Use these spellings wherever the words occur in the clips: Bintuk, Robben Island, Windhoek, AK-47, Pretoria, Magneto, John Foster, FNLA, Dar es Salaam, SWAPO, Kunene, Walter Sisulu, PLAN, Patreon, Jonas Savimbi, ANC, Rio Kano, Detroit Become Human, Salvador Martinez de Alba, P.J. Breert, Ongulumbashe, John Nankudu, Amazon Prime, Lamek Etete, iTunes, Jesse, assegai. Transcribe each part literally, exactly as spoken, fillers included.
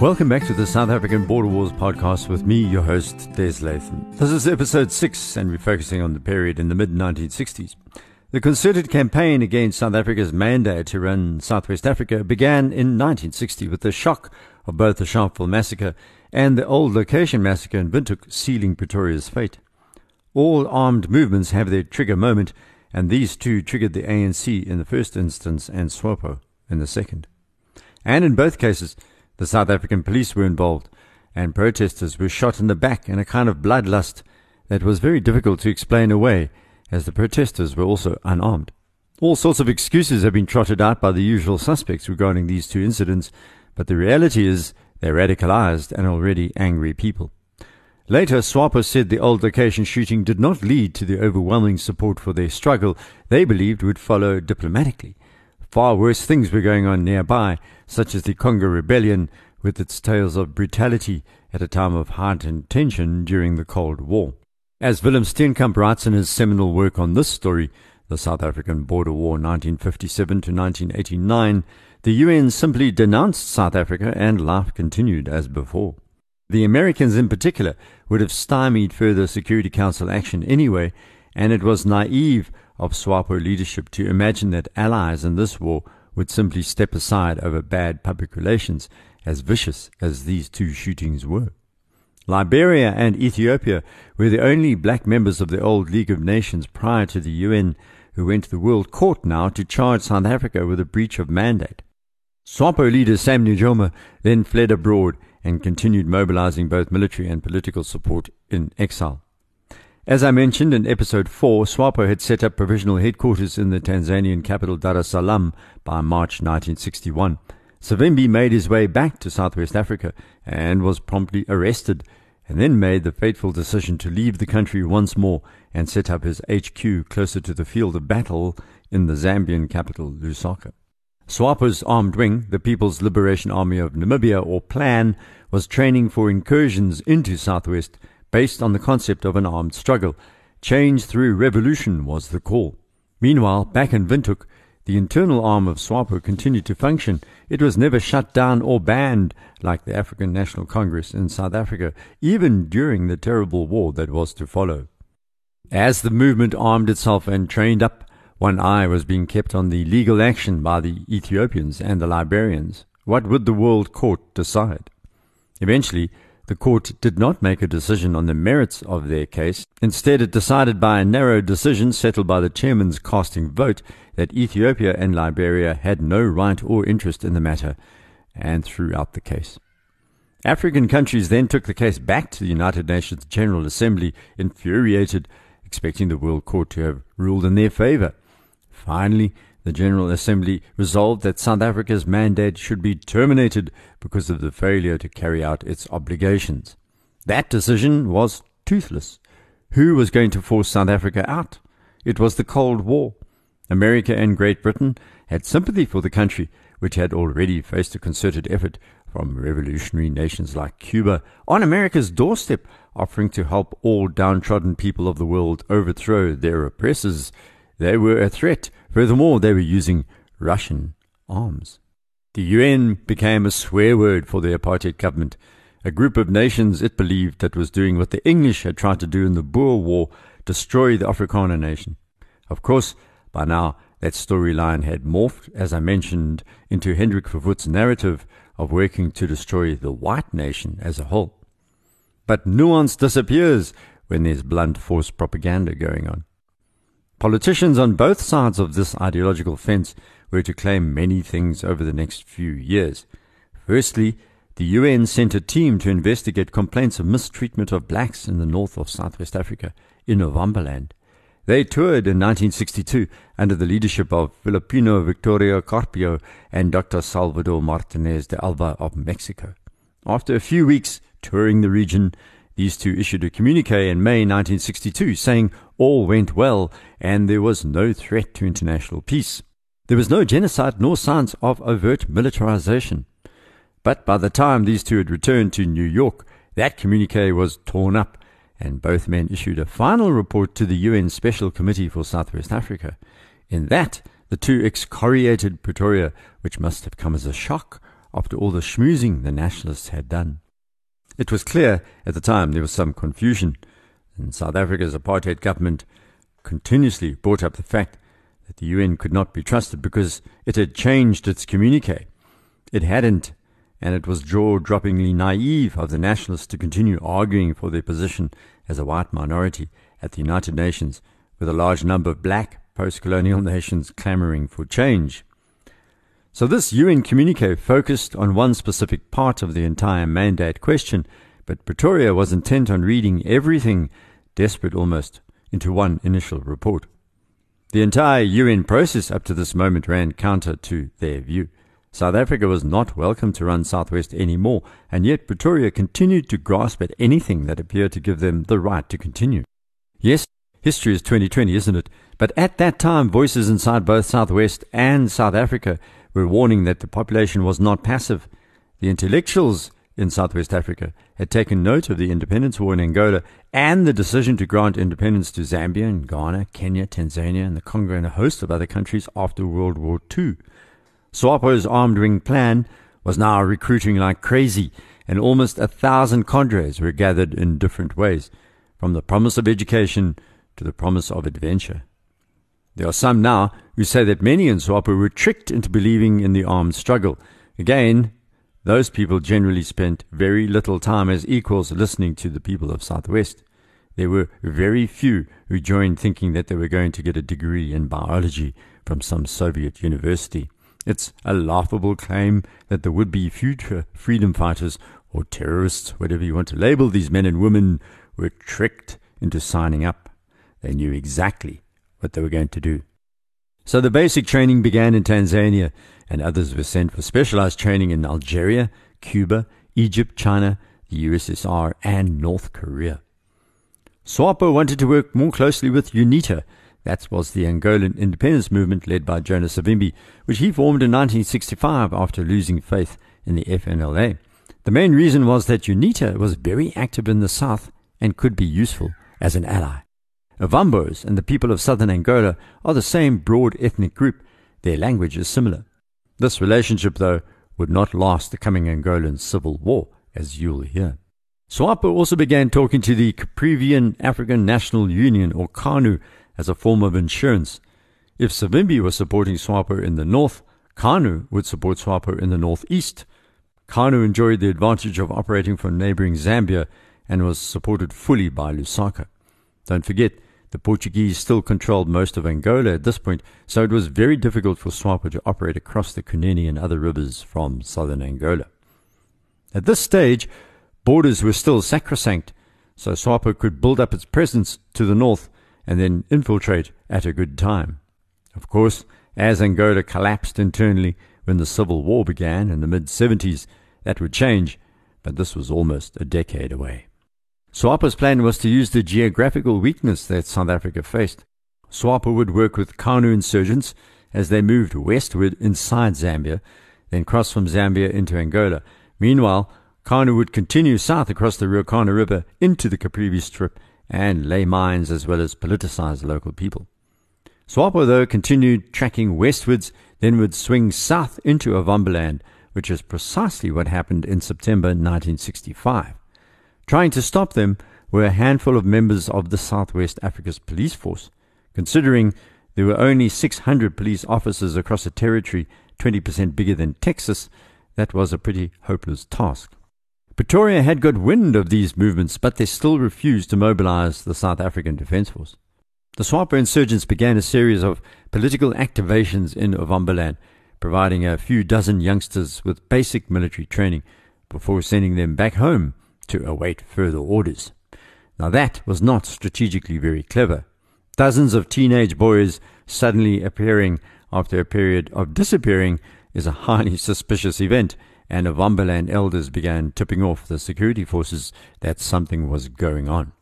Welcome back to the South African Border Wars podcast with me, your host, Des Latham. This is episode six, and we're focusing on the period in the mid nineteen sixties. The concerted campaign against South Africa's mandate to run Southwest Africa began in nineteen sixty with the shock of both the Sharpeville Massacre and the Old Location Massacre in Bintuk sealing Pretoria's fate. All armed movements have their trigger moment, and these two triggered the A N C in the first instance and SWAPO in the second. And in both cases, the South African police were involved, and protesters were shot in the back in a kind of bloodlust that was very difficult to explain away, as the protesters were also unarmed. All sorts of excuses have been trotted out by the usual suspects regarding these two incidents, but the reality is they radicalized an already angry people. Later, SWAPO said the Old Location shooting did not lead to the overwhelming support for their struggle they believed would follow diplomatically. Far worse things were going on nearby, such as the Congo Rebellion, with its tales of brutality at a time of heightened tension during the Cold War. As Willem Steenkamp writes in his seminal work on this story, The South African Border War nineteen fifty-seven to nineteen eighty-nine, the U N simply denounced South Africa, and life continued as before. The Americans in particular would have stymied further Security Council action anyway, and it was naive of SWAPO leadership to imagine that allies in this war would simply step aside over bad public relations, as vicious as these two shootings were. Liberia and Ethiopia were the only black members of the old League of Nations prior to the U N who went to the World Court now to charge South Africa with a breach of mandate. SWAPO leader Sam Nujoma then fled abroad and continued mobilizing both military and political support in exile. As I mentioned in episode four, SWAPO had set up provisional headquarters in the Tanzanian capital Dar es Salaam by March nineteen sixty-one. Savimbi made his way back to Southwest Africa and was promptly arrested, and then made the fateful decision to leave the country once more and set up his H Q closer to the field of battle in the Zambian capital Lusaka. SWAPO's armed wing, the People's Liberation Army of Namibia, or PLAN, was training for incursions into Southwest based on the concept of an armed struggle. Change through revolution was the call. Meanwhile, back in Windhoek, the internal arm of SWAPO continued to function. It was never shut down or banned like the African National Congress in South Africa, even during the terrible war that was to follow. As the movement armed itself and trained up, one eye was being kept on the legal action by the Ethiopians and the Liberians. What would the World Court decide? Eventually, the court did not make a decision on the merits of their case. Instead, it decided by a narrow decision settled by the chairman's casting vote that Ethiopia and Liberia had no right or interest in the matter, and threw out the case. African countries then took the case back to the United Nations General Assembly, infuriated, expecting the World Court to have ruled in their favor. Finally, the General Assembly resolved that South Africa's mandate should be terminated because of the failure to carry out its obligations. That decision was toothless. Who was going to force South Africa out? It was the Cold War. America and Great Britain had sympathy for the country, which had already faced a concerted effort from revolutionary nations like Cuba on America's doorstep, offering to help all downtrodden people of the world overthrow their oppressors. They were a threat. Furthermore, they were using Russian arms. The U N became a swear word for the apartheid government, a group of nations it believed that was doing what the English had tried to do in the Boer War, destroy the Afrikaner nation. Of course, by now, that storyline had morphed, as I mentioned, into Hendrik Verwoerd's narrative of working to destroy the white nation as a whole. But nuance disappears when there's blunt force propaganda going on. Politicians on both sides of this ideological fence were to claim many things over the next few years. Firstly, the U N sent a team to investigate complaints of mistreatment of blacks in the north of Southwest Africa, in Ovamboland. They toured in nineteen sixty-two under the leadership of Filipino Victorio Carpio and Doctor Salvador Martinez de Alba of Mexico. After a few weeks touring the region, these two issued a communique in May nineteen sixty-two saying all went well and there was no threat to international peace. There was no genocide nor signs of overt militarization. But by the time these two had returned to New York, that communique was torn up, and both men issued a final report to the U N Special Committee for Southwest Africa. In that, the two excoriated Pretoria, which must have come as a shock, after all the schmoozing the nationalists had done. It was clear at the time there was some confusion, and South Africa's apartheid government continuously brought up the fact that the U N could not be trusted because it had changed its communique. It hadn't, and it was jaw-droppingly naive of the nationalists to continue arguing for their position as a white minority at the United Nations, with a large number of black post-colonial nations clamouring for change. So this U N communique focused on one specific part of the entire mandate question, but Pretoria was intent on reading everything, desperate almost, into one initial report. The entire U N process up to this moment ran counter to their view. South Africa was not welcome to run Southwest anymore, and yet Pretoria continued to grasp at anything that appeared to give them the right to continue. Yes, history is twenty twenty, isn't it? But at that time, voices inside both Southwest and South Africa were warning that the population was not passive. The intellectuals in Southwest Africa had taken note of the independence war in Angola and the decision to grant independence to Zambia and Ghana, Kenya, Tanzania and the Congo and a host of other countries after World War Two. SWAPO's armed wing PLAN was now recruiting like crazy, and almost a thousand cadres were gathered in different ways, from the promise of education to the promise of adventure. There are some now who say that many in SWAPO were tricked into believing in the armed struggle. Again, those people generally spent very little time as equals listening to the people of Southwest. There were very few who joined thinking that they were going to get a degree in biology from some Soviet university. It's a laughable claim that the would-be future freedom fighters or terrorists, whatever you want to label these men and women, were tricked into signing up. They knew exactly what they were going to do. So the basic training began in Tanzania, and others were sent for specialized training in Algeria, Cuba, Egypt, China, the U S S R, and North Korea. SWAPO wanted to work more closely with UNITA. That was the Angolan independence movement led by Jonas Savimbi, which he formed in nineteen sixty-five after losing faith in the F N L A. The main reason was that UNITA was very active in the south and could be useful as an ally. Ovambos and the people of southern Angola are the same broad ethnic group. Their language is similar. This relationship, though, would not last the coming Angolan civil war, as you'll hear. SWAPO also began talking to the Caprivian African National Union, or CANU, as a form of insurance. If Savimbi was supporting SWAPO in the north, CANU would support SWAPO in the northeast. CANU enjoyed the advantage of operating from neighboring Zambia and was supported fully by Lusaka. Don't forget, the Portuguese still controlled most of Angola at this point, so it was very difficult for SWAPO to operate across the Kunene and other rivers from southern Angola. At this stage, borders were still sacrosanct, so SWAPO could build up its presence to the north and then infiltrate at a good time. Of course, as Angola collapsed internally when the civil war began in the mid-seventies, that would change, but this was almost a decade away. SWAPO's plan was to use the geographical weakness that South Africa faced. SWAPO would work with CANU insurgents as they moved westward inside Zambia, then crossed from Zambia into Angola. Meanwhile, CANU would continue south across the Rio Kano River into the Caprivi Strip and lay mines as well as politicize local people. SWAPO, though, continued tracking westwards, then would swing south into Ovamboland, which is precisely what happened in September nineteen sixty-five. Trying to stop them were a handful of members of the Southwest Africa's police force. Considering there were only six hundred police officers across a territory twenty percent bigger than Texas, that was a pretty hopeless task. Pretoria had got wind of these movements, but they still refused to mobilize the South African Defence Force. The SWAPO insurgents began a series of political activations in Ovamboland, providing a few dozen youngsters with basic military training before sending them back home to await further orders. Now that was not strategically very clever. Dozens of teenage boys suddenly appearing after a period of disappearing is a highly suspicious event, and Ovamboland elders began tipping off the security forces that something was going on.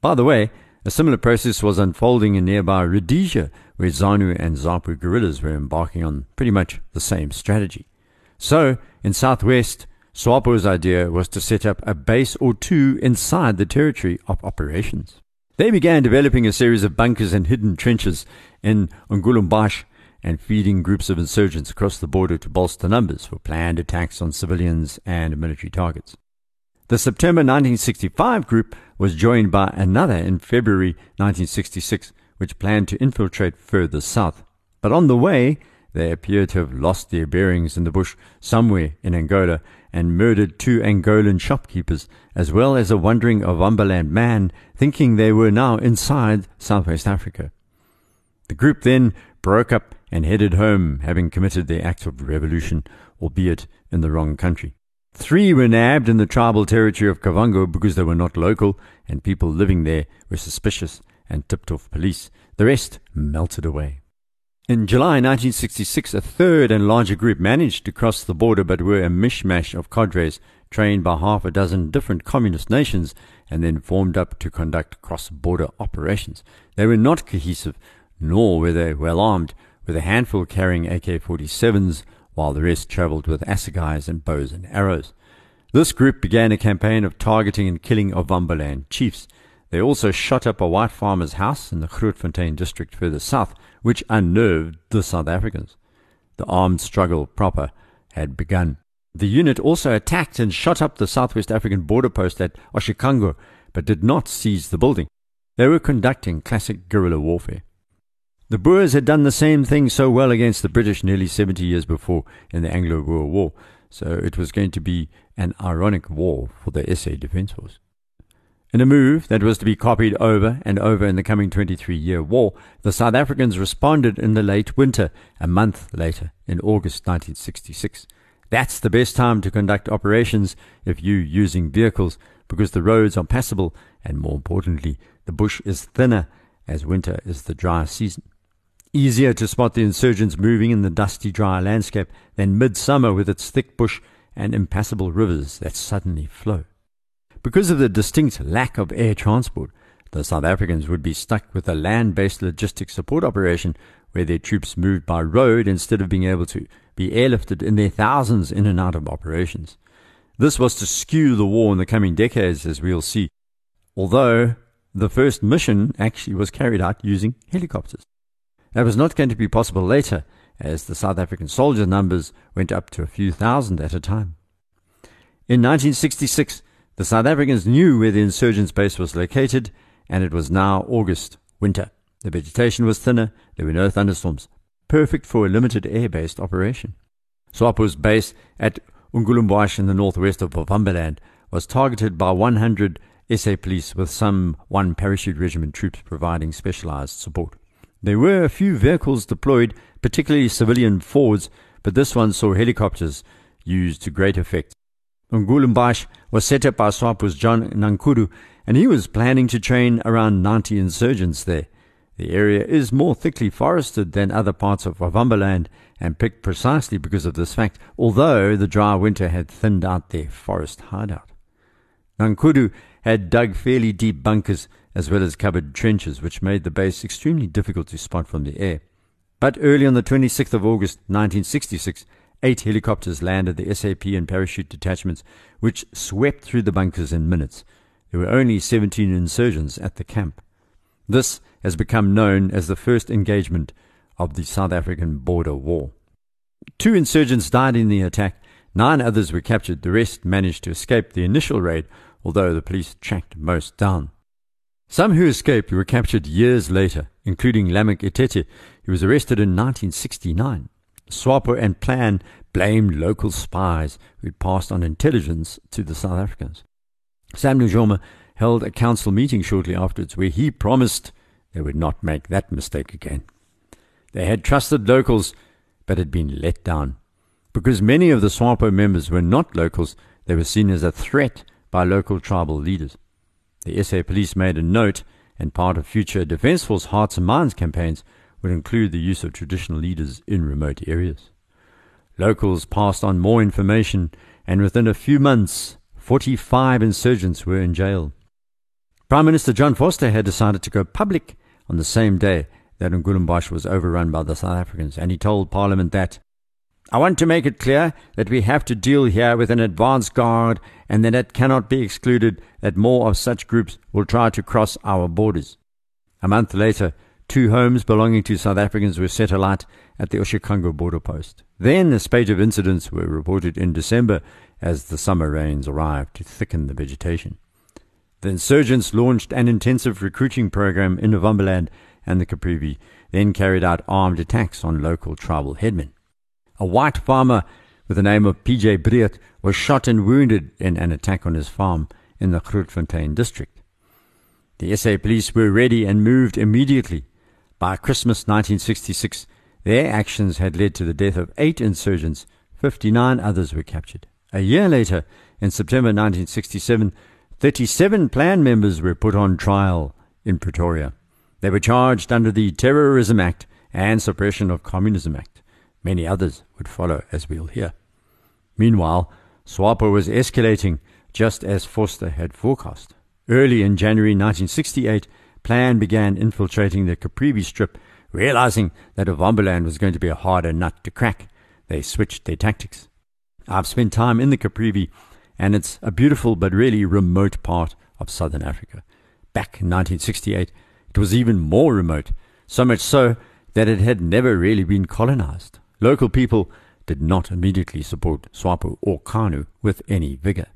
By the way, a similar process was unfolding in nearby Rhodesia, where ZANU and ZAPU guerrillas were embarking on pretty much the same strategy. So, in Southwest, SWAPO's idea was to set up a base or two inside the territory of operations. They began developing a series of bunkers and hidden trenches in Ongulumbashe and feeding groups of insurgents across the border to bolster numbers for planned attacks on civilians and military targets. The September nineteen sixty-five group was joined by another in February nineteen sixty-six, which planned to infiltrate further south. But on the way, they appear to have lost their bearings in the bush somewhere in Angola and murdered two Angolan shopkeepers, as well as a wandering Ovamboland man, thinking they were now inside Southwest Africa. The group then broke up and headed home, having committed their act of revolution, albeit in the wrong country. Three were nabbed in the tribal territory of Kavango because they were not local, and people living there were suspicious and tipped off police. The rest melted away. In July nineteen sixty-six, a third and larger group managed to cross the border, but were a mishmash of cadres trained by half a dozen different communist nations and then formed up to conduct cross-border operations. They were not cohesive, nor were they well armed, with a handful carrying A K forty-sevens, while the rest travelled with assegais and bows and arrows. This group began a campaign of targeting and killing Ovamboland chiefs. They also shot up a white farmer's house in the Grootfontein district further south, which unnerved the South Africans. The armed struggle proper had begun. The unit also attacked and shot up the Southwest African border post at Oshikango, but did not seize the building. They were conducting classic guerrilla warfare. The Boers had done the same thing so well against the British nearly seventy years before in the Anglo-Boer War, so it was going to be an ironic war for the S A Defence Force. In a move that was to be copied over and over in the coming twenty-three-year war, the South Africans responded in the late winter, a month later, in August nineteen sixty-six. That's the best time to conduct operations if you're using vehicles, because the roads are passable and, more importantly, the bush is thinner, as winter is the dry season. Easier to spot the insurgents moving in the dusty, dry landscape than midsummer with its thick bush and impassable rivers that suddenly flow. Because of the distinct lack of air transport, the South Africans would be stuck with a land-based logistics support operation where their troops moved by road instead of being able to be airlifted in their thousands in and out of operations. This was to skew the war in the coming decades, as we'll see, although the first mission actually was carried out using helicopters. That was not going to be possible later, as the South African soldier numbers went up to a few thousand at a time. In nineteen sixty-six, the South Africans knew where the insurgents' base was located, and it was now August, winter. The vegetation was thinner, there were no thunderstorms, perfect for a limited air-based operation. SWAPO's base at Ongulumbashe in the northwest of Ovamboland was targeted by one hundred S A police, with some one parachute regiment troops providing specialized support. There were a few vehicles deployed, particularly civilian Fords, but this one saw helicopters used to great effect. Ongulumbashe was set up by SWAPO's John Nankudu, and he was planning to train around ninety insurgents there. The area is more thickly forested than other parts of Ovamboland, and picked precisely because of this fact, although the dry winter had thinned out their forest hideout. Nankudu had dug fairly deep bunkers as well as covered trenches, which made the base extremely difficult to spot from the air. But early on the twenty-sixth of August nineteen sixty-six, eight helicopters landed the S A P and parachute detachments, which swept through the bunkers in minutes. There were only seventeen insurgents at the camp. This has become known as the first engagement of the South African border war. Two insurgents died in the attack, nine others were captured, the rest managed to escape the initial raid, although the police tracked most down. Some who escaped were captured years later, including Lamek Etete, who was arrested in nineteen sixty-nine. SWAPO and PLAN blamed local spies who had passed on intelligence to the South Africans. Sam Nujoma held a council meeting shortly afterwards where he promised they would not make that mistake again. They had trusted locals but had been let down. Because many of the SWAPO members were not locals, they were seen as a threat by local tribal leaders. The S A police made a note, and part of future Defence Force Hearts and Minds campaigns would include the use of traditional leaders in remote areas. Locals passed on more information, and within a few months, forty-five insurgents were in jail. Prime Minister John Foster had decided to go public on the same day that Ongulumbashe was overrun by the South Africans, and he told Parliament that, "I want to make it clear that we have to deal here with an advance guard, and that it cannot be excluded that more of such groups will try to cross our borders." A month later, Two homes belonging to South Africans were set alight at the Oshikango border post. Then a spate of incidents were reported in December as the summer rains arrived to thicken the vegetation. The insurgents launched an intensive recruiting program in Ovamboland and the Caprivi, then carried out armed attacks on local tribal headmen. A white farmer with the name of P J Breert was shot and wounded in an attack on his farm in the Grootfontein district. The S A police were ready and moved immediately. By Christmas nineteen sixty-six, their actions had led to the death of eight insurgents. fifty-nine others were captured. A year later, in September nineteen sixty-seven, thirty-seven PLAN members were put on trial in Pretoria. They were charged under the Terrorism Act and Suppression of Communism Act. Many others would follow, as we'll hear. Meanwhile, SWAPO was escalating, just as Foster had forecast. Early in January nineteen sixty-eight, PLAN began infiltrating the Caprivi Strip, realizing that Ovamboland was going to be a harder nut to crack. They switched their tactics. I've spent time in the Caprivi, and it's a beautiful but really remote part of southern Africa. Back in nineteen sixty-eight, it was even more remote, so much so that it had never really been colonized. Local people did not immediately support SWAPO or CANU with any vigor.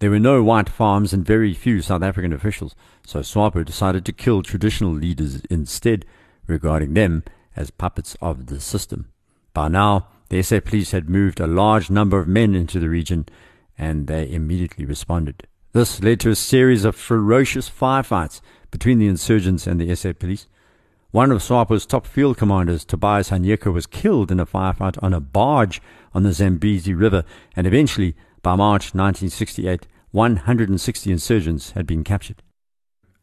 There were no white farms and very few South African officials, so SWAPO decided to kill traditional leaders instead, regarding them as puppets of the system. By now, the S A police had moved a large number of men into the region, and they immediately responded. This led to a series of ferocious firefights between the insurgents and the S A police. One of SWAPO's top field commanders, Tobias Hanyeka, was killed in a firefight on a barge on the Zambezi River, and eventually, by March nineteen sixty-eight, one hundred sixty insurgents had been captured.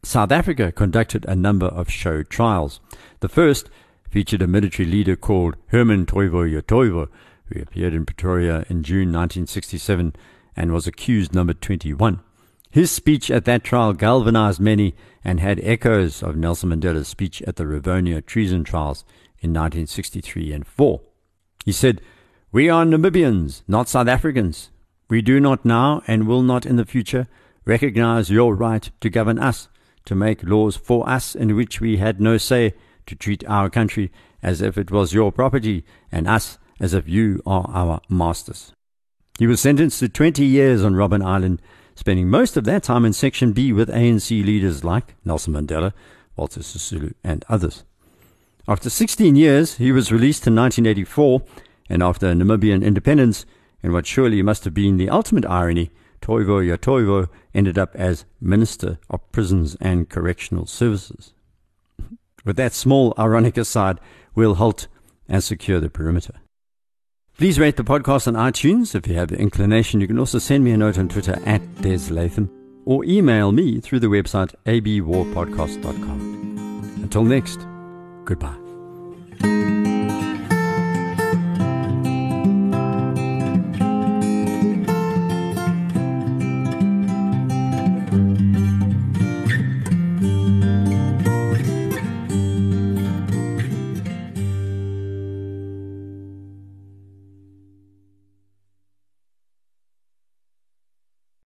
South Africa conducted a number of show trials. The first featured a military leader called Herman Toivo Yotoivo, who appeared in Pretoria in June nineteen sixty-seven and was accused number twenty-one. His speech at that trial galvanized many and had echoes of Nelson Mandela's speech at the Rivonia treason trials in nineteen sixty-three and four. He said, "We are Namibians, not South Africans. We do not now and will not in the future recognize your right to govern us, to make laws for us in which we had no say, to treat our country as if it was your property and us as if you are our masters." He was sentenced to twenty years on Robben Island, spending most of that time in Section B with A N C leaders like Nelson Mandela, Walter Sisulu and others. After sixteen years, he was released in nineteen eighty-four, and after Namibian independence, and what surely must have been the ultimate irony, Toivo Yotoivo ended up as Minister of Prisons and Correctional Services. With that small ironic aside, we'll halt and secure the perimeter. Please rate the podcast on iTunes. If you have the inclination, you can also send me a note on Twitter at Des Latham, or email me through the website a b war podcast dot com. Until next, goodbye.